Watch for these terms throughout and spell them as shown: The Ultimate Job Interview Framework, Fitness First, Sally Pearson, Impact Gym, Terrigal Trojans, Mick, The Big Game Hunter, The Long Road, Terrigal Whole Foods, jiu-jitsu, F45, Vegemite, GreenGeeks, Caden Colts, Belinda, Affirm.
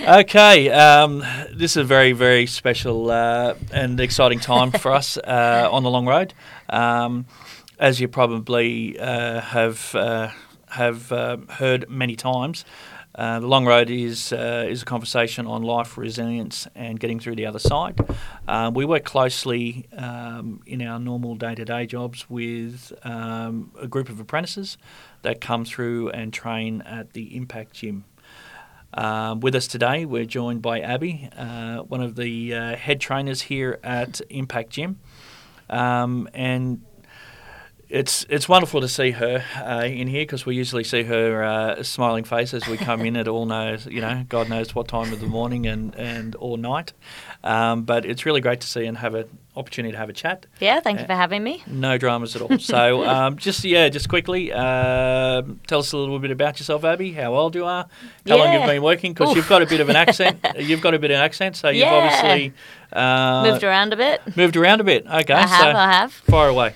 Okay, this is a very, very special and exciting time for us on the Long Road. As you probably have heard many times, the Long Road is a conversation on life, resilience, and getting through the other side. We work closely in our normal day-to-day jobs with a group of apprentices that come through and train at the Impact Gym. With us today, we're joined by Abby, one of the head trainers here at Impact Gym, and it's wonderful to see her in here, because we usually see her smiling face as we come in at all knows, God knows what time of the morning and all night. But it's really great to see and have an opportunity to have a chat. Yeah, thank you for having me. No dramas at all. So just quickly, tell us a little bit about yourself, Abby, how old you are, how long you've been working, because you've got a bit of an accent. So you've obviously... Moved around a bit. Okay. I have. Fire away.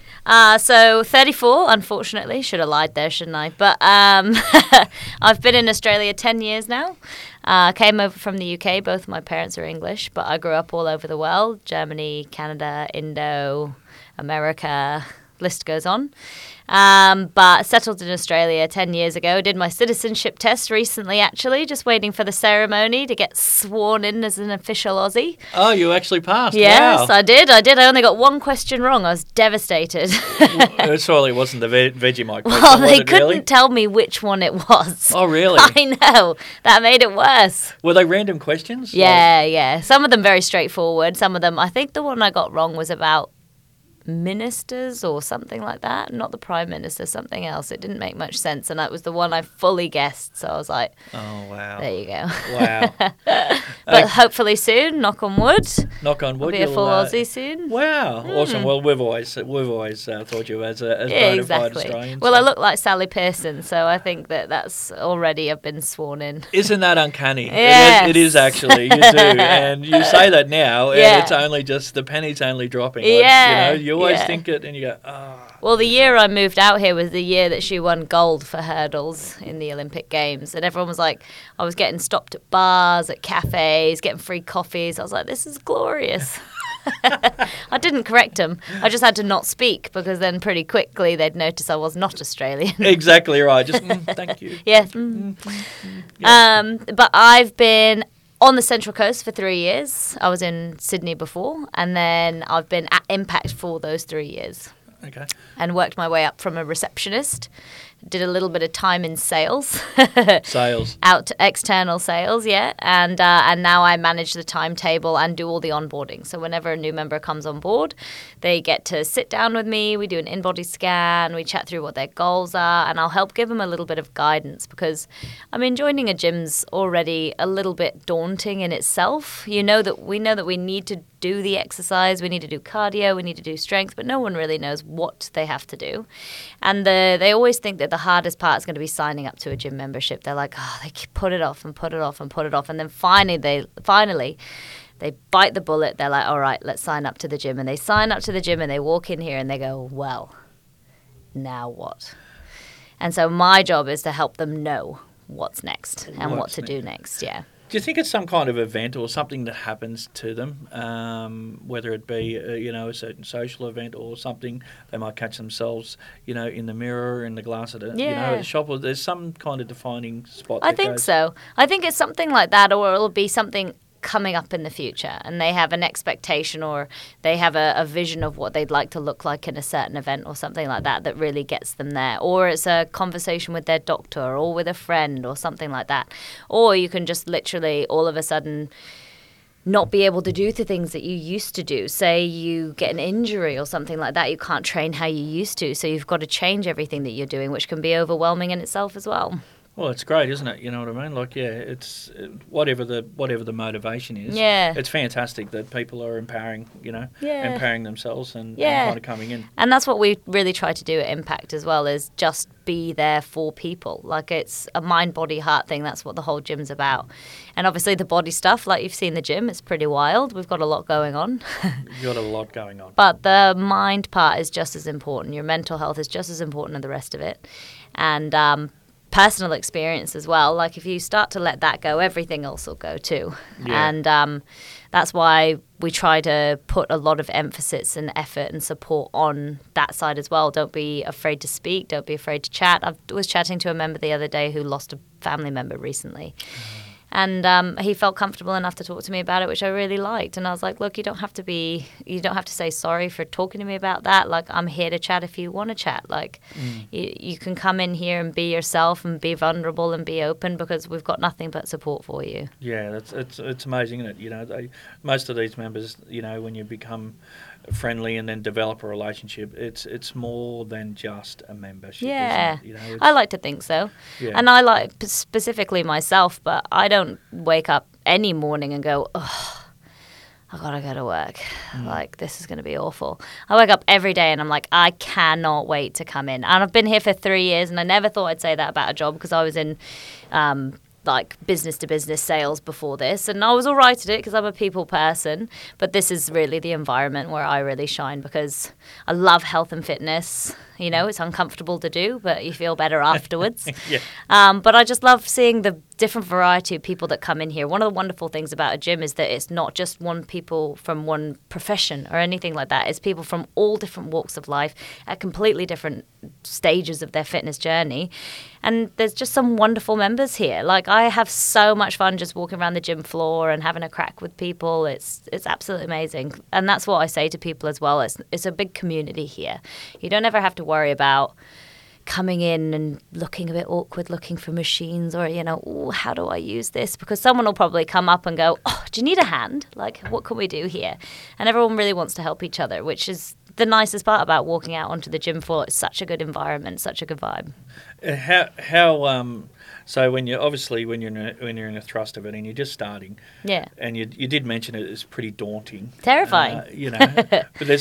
So 34, unfortunately. Should have lied there, shouldn't I? But I've been in Australia 10 years now. Came over from the UK. Both my parents are English, but I grew up all over the world. Germany, Canada, Indo, America, list goes on. But settled in Australia 10 years ago. Did my citizenship test recently, actually, just waiting for the ceremony to get sworn in as an official Aussie. Oh, you actually passed. Yes, wow. I did. I only got one question wrong. I was devastated. It surely wasn't the Vegemite question. Well, they couldn't tell me which one it was. Oh, really? I know. That made it worse. Were they random questions? Yeah. Some of them very straightforward. Some of them, I think the one I got wrong was about ministers or something like that, not the Prime Minister, something else. It didn't make much sense, and that was the one I fully guessed, so I was like, oh wow, there you go. Wow. But hopefully soon, knock on wood, I'll be a full Aussie soon. Wow. Awesome. Well, we've always thought you as Australian. Well, so. I look like Sally Pearson, so I think that's already, I've been sworn in. Isn't that uncanny? Yes. It is actually, you do. And you say that now, and it's only just, the penny's only dropping. Yeah. Like, you always think it and you go, oh. Well, the year I moved out here was the year that she won gold for hurdles in the Olympic Games. And everyone was like, I was getting stopped at bars, at cafes, getting free coffees. I was like, this is glorious. I didn't correct them. I just had to not speak, because then pretty quickly they'd notice I was not Australian. Exactly right. Just, thank you. Yeah. But I've been on the Central Coast for 3 years. I was in Sydney before, and then I've been at Impact for those 3 years. Okay. And worked my way up from a receptionist. Did a little bit of time in sales. Out to external sales, yeah. And now I manage the timetable and do all the onboarding. So whenever a new member comes on board, they get to sit down with me. We do an in-body scan. We chat through what their goals are. And I'll help give them a little bit of guidance, because, I mean, joining a gym's already a little bit daunting in itself. We know that we need to do the exercise. We need to do cardio. We need to do strength. But no one really knows what they have to do. And they always think that the hardest part is going to be signing up to a gym membership. They're like, oh, they put it off. And then finally, they bite the bullet. They're like, all right, let's sign up to the gym. And they sign up to the gym and they walk in here and they go, well, now what? And so my job is to help them know what's next and what to do next, yeah. Do you think it's some kind of event or something that happens to them, whether it be, a certain social event or something? They might catch themselves, in the mirror, in the glass at the shop, or there's some kind of defining spot. I think so. I think it's something like that, or it'll be something coming up in the future, and they have an expectation, or they have a vision of what they'd like to look like in a certain event or something like that really gets them there. Or it's a conversation with their doctor or with a friend or something like that. Or you can just literally all of a sudden not be able to do the things that you used to do. Say you get an injury or something like that, you can't train how you used to, so you've got to change everything that you're doing, which can be overwhelming in itself as well. Well, it's great, isn't it? You know what I mean? Like, it's whatever the motivation is. Yeah. It's fantastic that people are empowering, empowering themselves and kind of coming in. And that's what we really try to do at Impact as well, is just be there for people. Like, it's a mind, body, heart thing. That's what the whole gym's about. And obviously the body stuff, like you've seen the gym, it's pretty wild. We've got a lot going on. But the mind part is just as important. Your mental health is just as important as the rest of it. And personal experience as well. Like, if you start to let that go, everything else will go too. Yeah. And that's why we try to put a lot of emphasis and effort and support on that side as well. Don't be afraid to speak. Don't be afraid to chat. I was chatting to a member the other day who lost a family member recently. And he felt comfortable enough to talk to me about it, which I really liked. And I was like, look, you don't have to say sorry for talking to me about that. Like, I'm here to chat if you want to chat. Like, you can come in here and be yourself and be vulnerable and be open, because we've got nothing but support for you. Yeah, it's amazing, isn't it? You know, most of these members, you know, when you become friendly and then develop a relationship, it's more than just a membership. Yeah, you know, I like to think so. Yeah. And I like specifically myself, but I don't wake up any morning and go, oh, I gotta go to work, like this is gonna be awful. I wake up every day and I'm like, I cannot wait to come in. And I've been here for 3 years, and I never thought I'd say that about a job, because I was in like business-to-business sales before this, and I was all right at it because I'm a people person, but this is really the environment where I really shine, because I love health and fitness. You know, it's uncomfortable to do, but you feel better afterwards. Yeah. But I just love seeing the different variety of people that come in here. One of the wonderful things about a gym is that it's not just one people from one profession or anything like that. It's people from all different walks of life at completely different stages of their fitness journey. And there's just some wonderful members here. Like, I have so much fun just walking around the gym floor and having a crack with people. It's absolutely amazing. And that's what I say to people as well. It's a big community here. You don't ever have to worry about coming in and looking a bit awkward, looking for machines, or, you know, how do I use this? Because someone will probably come up and go, oh, do you need a hand? Like, what can we do here? And everyone really wants to help each other, which is the nicest part about walking out onto the gym floor. It's such a good environment, such a good vibe. So when you're in the thrust of it and you're just starting, yeah, and you did mention it, it's pretty daunting, terrifying, you know. But there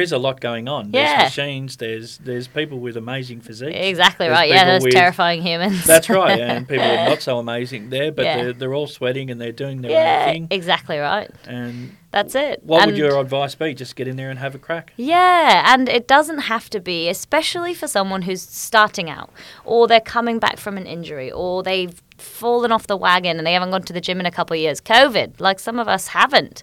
is a lot going on. Yeah. There's machines. There's people with amazing physiques. Exactly right. Yeah, those terrifying humans. That's right, and people are not so amazing there, but they're all sweating and they're doing their own thing. Exactly right. And that's it. What would your advice be? Just get in there and have a crack. Yeah, and it doesn't have to be, especially for someone who's starting out, or they're coming back from an injury, or they've fallen off the wagon and they haven't gone to the gym in a couple of years. COVID, like some of us haven't.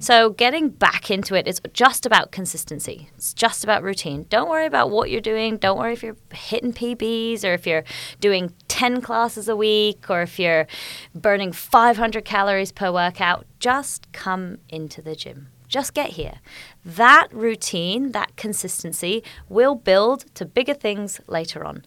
So getting back into it is just about consistency. It's just about routine. Don't worry about what you're doing. Don't worry if you're hitting PBs, or if you're doing 10 classes a week, or if you're burning 500 calories per workout. Just come into the gym. Just get here. That routine, that consistency will build to bigger things later on.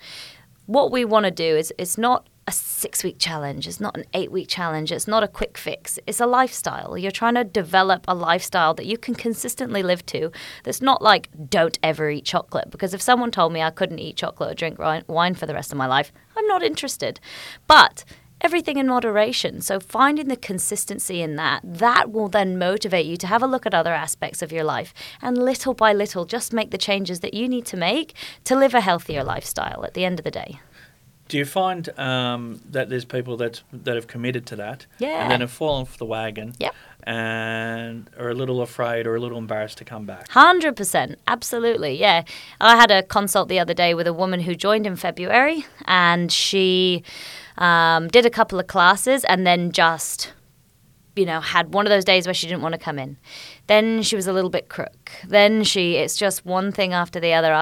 What we want to do is, it's not a 6-week challenge. It's not an 8-week challenge. It's not a quick fix. It's a lifestyle. You're trying to develop a lifestyle that you can consistently live to. That's not like, don't ever eat chocolate. Because if someone told me I couldn't eat chocolate or drink wine for the rest of my life, I'm not interested. But everything in moderation. So finding the consistency in that will then motivate you to have a look at other aspects of your life. And little by little, just make the changes that you need to make to live a healthier lifestyle at the end of the day. Do you find that there's people that have committed to that, and then have fallen off the wagon, and are a little afraid or a little embarrassed to come back? 100%. Absolutely, yeah. I had a consult the other day with a woman who joined in February, and she did a couple of classes and then just, you know, had one of those days where she didn't want to come in. Then she was a little bit crook. Then it's just one thing after the other.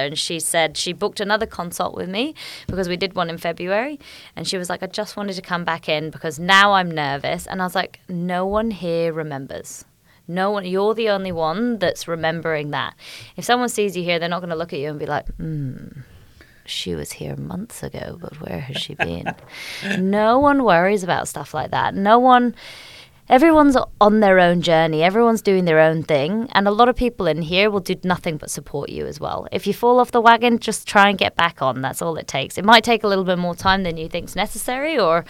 And she said she booked another consult with me, because we did one in February. And she was like, I just wanted to come back in because now I'm nervous. And I was like, no one here remembers. No one, you're the only one that's remembering that. If someone sees you here, they're not going to look at you and be like, she was here months ago, but where has she been? No one worries about stuff like that. No one, everyone's on their own journey. Everyone's doing their own thing. And a lot of people in here will do nothing but support you as well. If you fall off the wagon, just try and get back on. That's all it takes. It might take a little bit more time than you think's necessary, or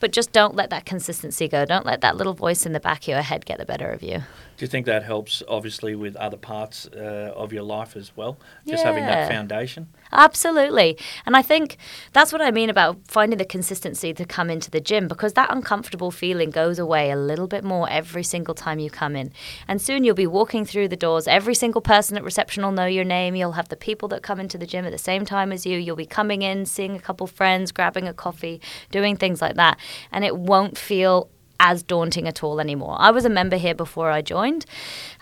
But just don't let that consistency go. Don't let that little voice in the back of your head get the better of you. Do you think that helps, obviously, with other parts of your life as well? Yeah. Just having that foundation? Absolutely. And I think that's what I mean about finding the consistency to come into the gym, because that uncomfortable feeling goes away a little bit more every single time you come in. And soon you'll be walking through the doors. Every single person at reception will know your name. You'll have the people that come into the gym at the same time as you. You'll be coming in, seeing a couple friends, grabbing a coffee, doing things like that. And it won't feel as daunting at all anymore. I was a member here before I joined,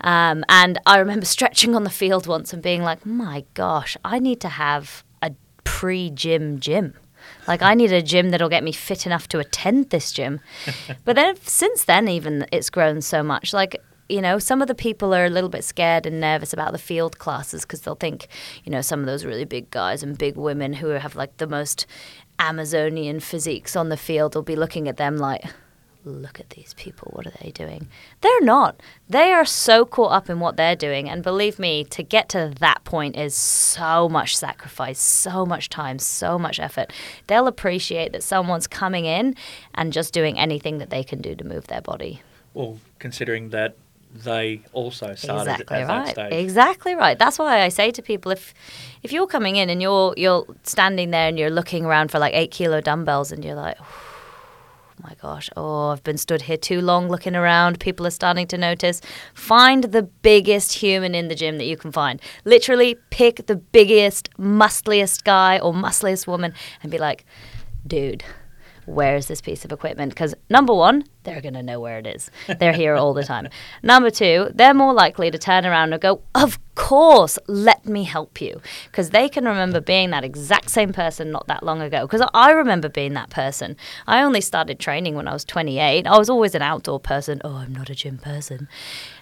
and I remember stretching on the field once and being like, my gosh, I need to have a pre-gym gym. Like, I need a gym that'll get me fit enough to attend this gym. But then since then, even, it's grown so much. Like, you know, some of the people are a little bit scared and nervous about the field classes because they'll think, you know, some of those really big guys and big women who have like the most Amazonian physiques on the field will be looking at them like, look at these people, what are they doing? They're not. They are so caught up in what they're doing. And believe me, to get to that point is so much sacrifice, so much time, so much effort. They'll appreciate that someone's coming in and just doing anything that they can do to move their body. Well, considering that they also started at that stage. Exactly right. That's why I say to people, if you're coming in and you're standing there and you're looking around for like 8 kilo dumbbells and you're like, my gosh, I've been stood here too long looking around. People are starting to notice. Find the biggest human in the gym that you can find. Literally pick the biggest, muscliest guy or muscliest woman and be like, dude, where is this piece of equipment? Because number one, they're going to know where it is. They're here all the time. Number two, they're more likely to turn around and go, of course, let me help you. Because they can remember being that exact same person not that long ago. Because I remember being that person. I only started training when I was 28. I was always an outdoor person. I'm not a gym person.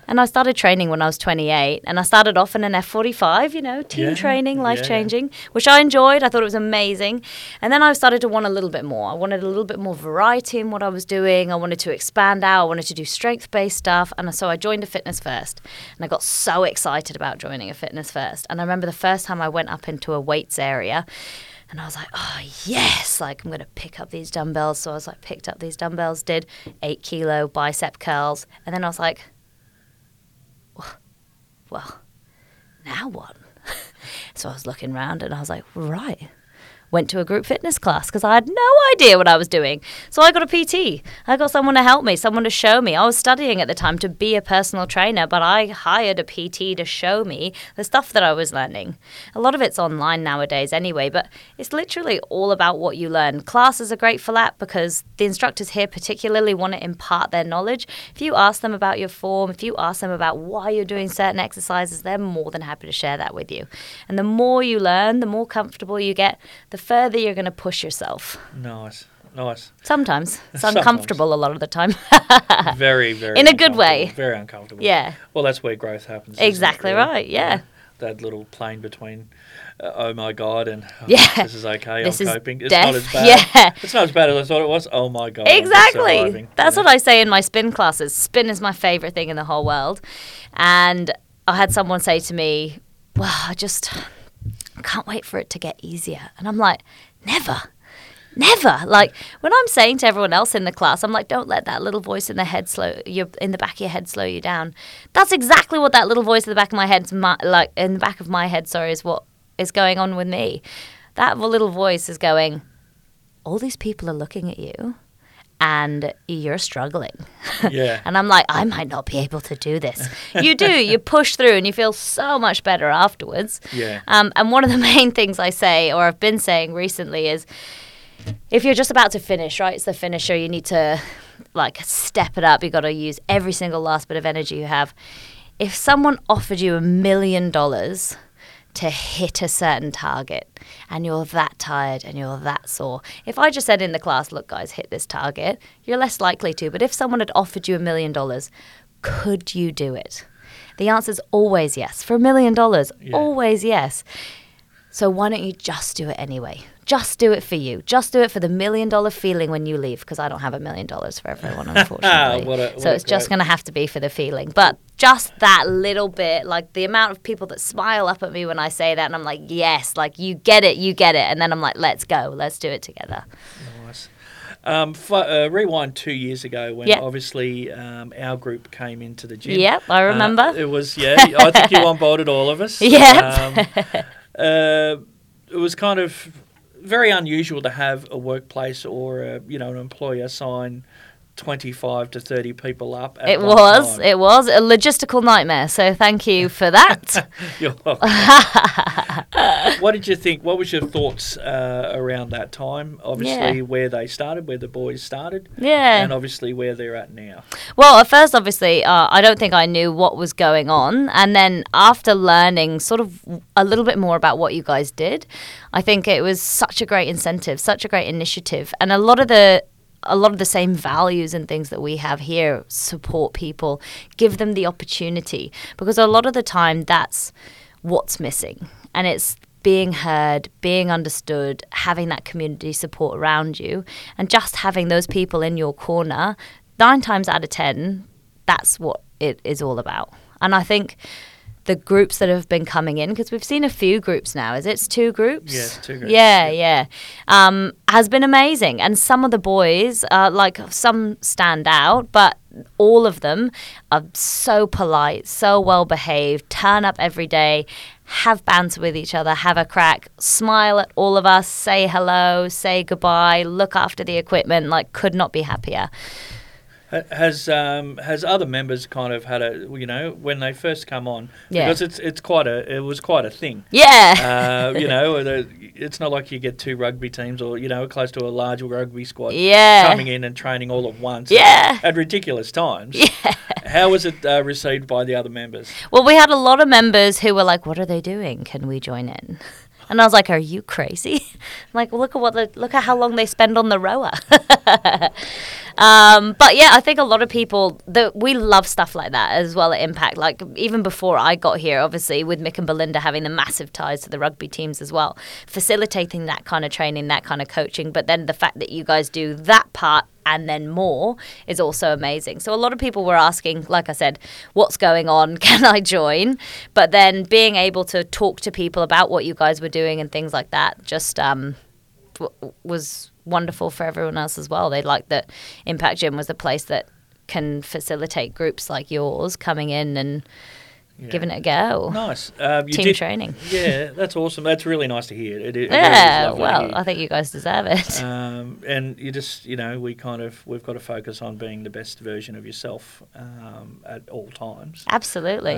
And I started training when I was 28. And I started off in an F45, you know, team training, life-changing, which I enjoyed. I thought it was amazing. And then I started to want a little bit more. I wanted a little bit more variety in what I was doing. I wanted to expand out. I wanted to do strength-based stuff. And so I joined a Fitness First. And I got so excited about joining a Fitness First. And I remember the first time I went up into a weights area. And I was like, yes, like I'm going to pick up these dumbbells. So I was like, picked up these dumbbells, did 8 kilo bicep curls. And then I was like, well, now what? So I was looking around and I was like, right. Went to a group fitness class because I had no idea what I was doing. So I got a PT. I got someone to help me, someone to show me. I was studying at the time to be a personal trainer, but I hired a PT to show me the stuff that I was learning. A lot of it's online nowadays anyway, but it's literally all about what you learn. Classes are great for that because the instructors here particularly want to impart their knowledge. If you ask them about your form, if you ask them about why you're doing certain exercises, they're more than happy to share that with you. And the more you learn, the more comfortable you get, the further you're going to push yourself. Nice. Sometimes. It's uncomfortable a lot of the time. Very, very. In a good way. Very uncomfortable. Yeah. Well, that's where growth happens. Exactly right, yeah. That little plane between, oh my God, and this is okay, I'm coping. It's not as bad. Yeah. It's not as bad as I thought it was. Oh my God. Exactly. That's what I say in my spin classes. Spin is my favorite thing in the whole world. And I had someone say to me, I can't wait for it to get easier. And I'm like, never. Like, when I'm saying to everyone else in the class, I'm like, don't let that little voice in the head in the back of your head slow you down. That's exactly what that little voice in the back of my head, is what is going on with me. That little voice is going, all these people are looking at you and you're struggling. Yeah. And I'm like, I might not be able to do this. You do. You push through and you feel so much better afterwards. Yeah. And one of the main things I say, or I've been saying recently, is if you're just about to finish, right, it's the finisher, you need to, like, step it up. You've got to use every single last bit of energy you have. If someone offered you $1 million to hit a certain target and you're that tired and you're that sore. If I just said in the class, look, guys, hit this target, you're less likely to. But if someone had offered you $1 million, could you do it? The answer is always yes. For $1 million, always yes. So why don't you just do it anyway? Just do it for you. Just do it for the $1 million feeling when you leave, because I don't have $1 million for everyone, unfortunately. So it's just going to have to be for the feeling. But just that little bit, like the amount of people that smile up at me when I say that, and I'm like, yes, like you get it. And then I'm like, let's go. Let's do it together. Nice. Rewind 2 years ago when obviously our group came into the gym. Yep, I remember. It was, I think you onboarded all of us. Yep. It was kind of very unusual to have a workplace or a, an employer sign 25 to 30 people up. At it was a logistical nightmare. So thank you for that. You're welcome. What did you think? What was your thoughts around that time? Obviously where they started, where the boys started. Yeah. And obviously where they're at now. Well, at first, obviously, I don't think I knew what was going on. And then after learning sort of a little bit more about what you guys did, I think it was such a great incentive, such a great initiative. And a lot of the same values and things that we have here, support people, give them the opportunity, because a lot of the time that's what's missing, and it's being heard, being understood, having that community support around you, and just having those people in your corner. 9 times out of 10, that's what it is all about. And I think the groups that have been coming in, because we've seen a few groups now. Is it 2 groups? Yes, 2 groups. Yeah. Has been amazing. And some of the boys, some stand out, but all of them are so polite, so well-behaved, turn up every day, have banter with each other, have a crack, smile at all of us, say hello, say goodbye, look after the equipment, could not be happier. Has other members kind of had a when they first come on, because it was quite a thing. Yeah. It's not like you get 2 rugby teams or close to a large rugby squad coming in and training all at once at ridiculous times. Yeah. How was it received by the other members? Well, we had a lot of members who were like, "What are they doing? Can we join in?" And I was like, "Are you crazy?" Look at how long they spend on the rower. But I think a lot of people that we love stuff like that as well at Impact. Even before I got here, obviously with Mick and Belinda having the massive ties to the rugby teams as well, facilitating that kind of training, that kind of coaching. But then the fact that you guys do that part and then more is also amazing. So a lot of people were asking, like I said, what's going on? Can I join? But then being able to talk to people about what you guys were doing and things like that just was wonderful for everyone else as well. They liked that Impact Gym was the place that can facilitate groups like yours coming in and giving it a go. Nice. Team training. Yeah, that's awesome. That's really nice to hear. It really is lovely to hear. I think you guys deserve it. And you just, we've got to focus on being the best version of yourself at all times. Absolutely.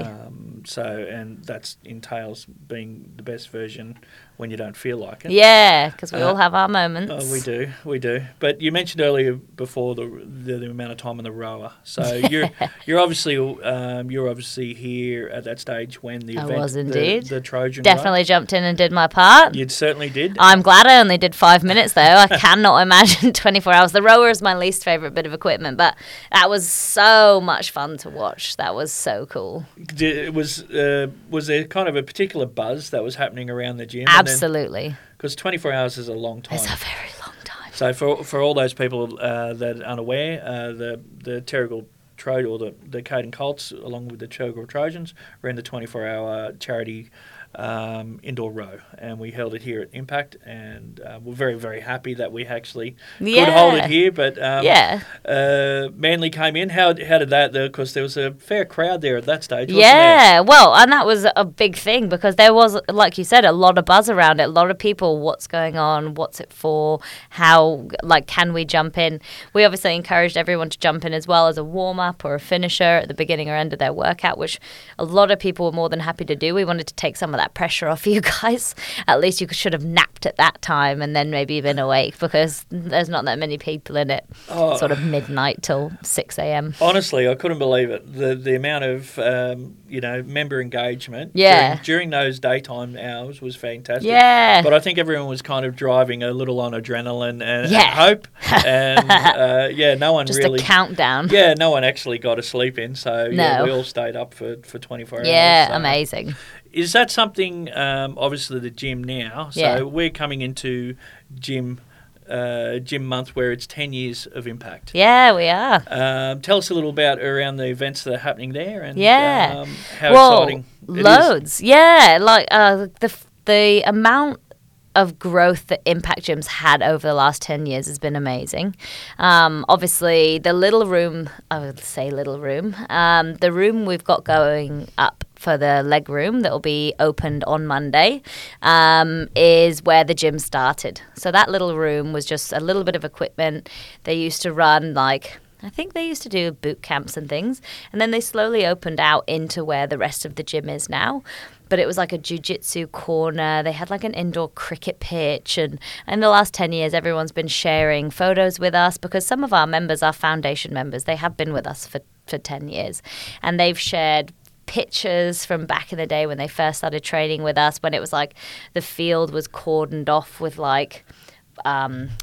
And that entails being the best version when you don't feel like it. Yeah, because we all have our moments. Oh, we do. But you mentioned earlier before the amount of time in the rower. So you're obviously here at that stage when the event. I was indeed. The Trojan definitely row. Jumped in and did my part. You certainly did. I'm glad I only did 5 minutes though. I cannot imagine 24 hours. The rower is my least favourite bit of equipment, but that was so much fun to watch. That was so cool. It was there kind of a particular buzz that was happening around the gym? Absolutely. Because 24 hours is a long time. It's a very long time. So for all those people that are unaware, the Terrigal Trojans or the Caden Colts, along with the Terrigal Trojans, ran the 24-hour charity indoor row, and we held it here at Impact, and we're very, very happy that we actually could hold it here. But Manly came in. How did that? Because there was a fair crowd there at that stage. Wasn't there? Well, and that was a big thing because there was, like you said, a lot of buzz around it. A lot of people, what's going on? What's it for? How? Can we jump in? We obviously encouraged everyone to jump in as well as a warm up or a finisher at the beginning or end of their workout, which a lot of people were more than happy to do. We wanted to take some of that pressure off you guys. At least you should have napped at that time and then maybe been awake, because there's not that many people in it sort of midnight till 6 a.m. Honestly, I couldn't believe it, the amount of member engagement during those daytime hours was fantastic. But I think everyone was kind of driving a little on adrenaline and hope, and no one just really, just a countdown. No one actually got a sleep in, so we all stayed up for 24 hours. Amazing. Is that something, obviously the gym now, so we're coming into gym month where it's 10 years of Impact. Yeah, we are. Tell us a little about around the events that are happening there and how exciting it is. Loads. The amount of growth that Impact Gym's had over the last 10 years has been amazing. Obviously, the little room, I would say little room, the room we've got going up for the leg room that will be opened on Monday is where the gym started. So that little room was just a little bit of equipment. They used to run like... I think they used to do boot camps and things. And then they slowly opened out into where the rest of the gym is now. But it was like a jiu-jitsu corner. They had like an indoor cricket pitch. And in the last 10 years, everyone's been sharing photos with us because some of our members are foundation members. They have been with us for 10 years. And they've shared pictures from back in the day when they first started training with us, when it was like the field was cordoned off with like...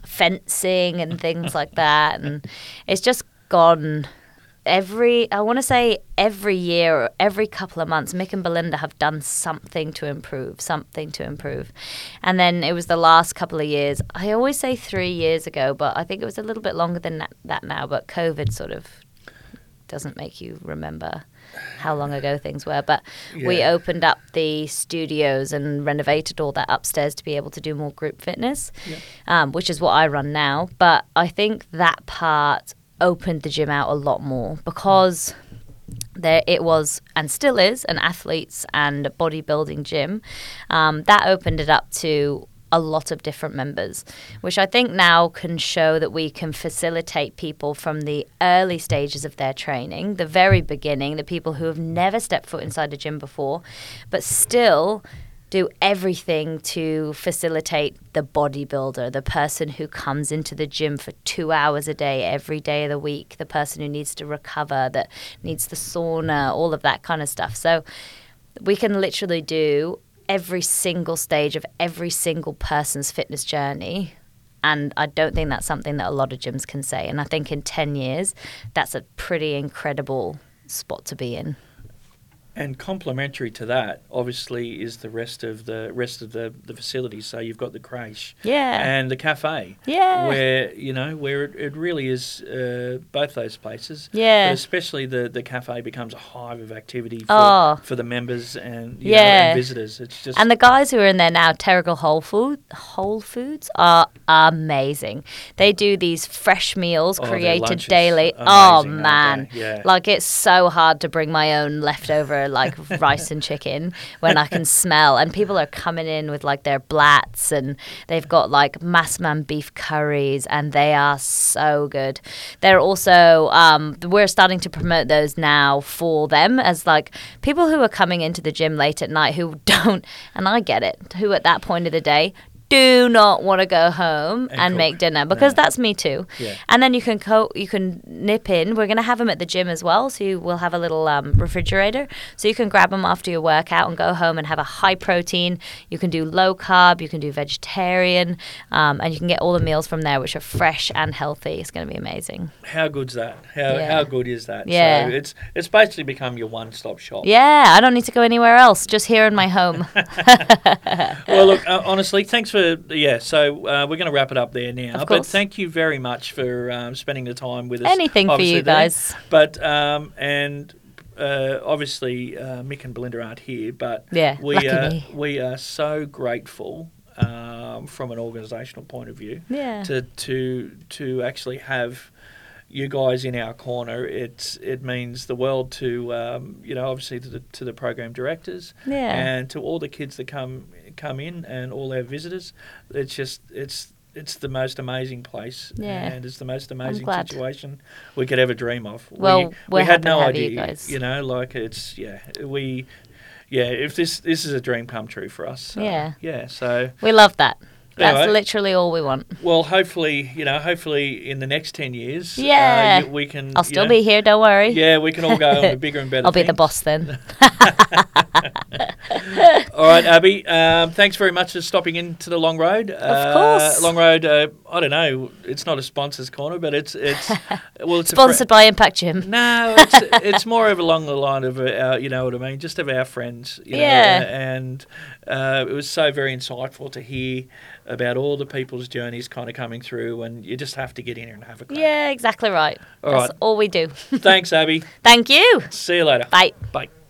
fencing and things like that, and it's just gone every year or every couple of months. Mick and Belinda have done something to improve, and then it was the last couple of years, I always say 3 years ago, but I think it was a little bit longer than that now, but COVID sort of doesn't make you remember how long ago things were, but yeah. We opened up the studios and renovated all that upstairs to be able to do more group fitness, yeah. Which is what I run now. But I think that part opened the gym out a lot more because there it was and still is an athletes and bodybuilding gym. That opened it up to a lot of different members, which I think now can show that we can facilitate people from the early stages of their training, the very beginning, the people who have never stepped foot inside a gym before, but still do everything to facilitate the bodybuilder, the person who comes into the gym for 2 hours a day, every day of the week, the person who needs to recover, that needs the sauna, all of that kind of stuff. So we can literally do every single stage of every single person's fitness journey, and I don't think that's something that a lot of gyms can say, and I think in 10 years that's a pretty incredible spot to be in. And complementary to that, obviously, is the rest of the facility. So you've got the crèche, yeah, and the cafe, yeah, where it really is both those places, yeah. But especially the cafe becomes a hive of activity for the members and and visitors. It's just and the guys who are in there now, Terrigal Whole Foods are amazing. They do these fresh meals created daily. Oh man, yeah. Like it's so hard to bring my own leftover. Like rice and chicken when I can smell, and people are coming in with like their blats, and they've got like massman beef curries, and they are so good. They're also we're starting to promote those now for them as like people who are coming into the gym late at night who don't, and I get it, who at that point of the day do not want to go home and make dinner, because that's me too. Yeah. And then you can nip in. We're going to have them at the gym as well, so you will have a little refrigerator, so you can grab them after your workout and go home and have a high protein. You can do low carb, you can do vegetarian, and you can get all the meals from there, which are fresh and healthy. It's going to be amazing. How good's that? How good is that? Yeah. So it's basically become your one-stop shop. Yeah, I don't need to go anywhere else. Just here in my home. Well, look, honestly, thanks for. We're going to wrap it up there now. But thank you very much for spending the time with us. Anything for you guys. But obviously Mick and Belinda aren't here, but we are so grateful from an organisational point of view to actually have you guys in our corner. It means the world to obviously to the program directors, and to all the kids that come in and all our visitors. It's the most amazing place, and it's the most amazing situation we could ever dream of. Well, we had no idea, you guys. If this is a dream come true for us. So, so we love that. That's anyway, literally all we want. Well, hopefully in the next 10 years, we can... I'll still be here, don't worry. Yeah, we can all go on to bigger and better I'll be the boss then. All right, Abby, thanks very much for stopping in to the Long Road. Of course. Long Road, I don't know, it's not a sponsor's corner, but it's sponsored by Impact Gym. No, it's more of along the line of, our, you know what I mean, just of our friends. It was so very insightful to hear about all the people's journeys kind of coming through, and you just have to get in here and have a crack. Yeah, exactly right. That's all we do. Thanks, Abby. Thank you. See you later. Bye. Bye.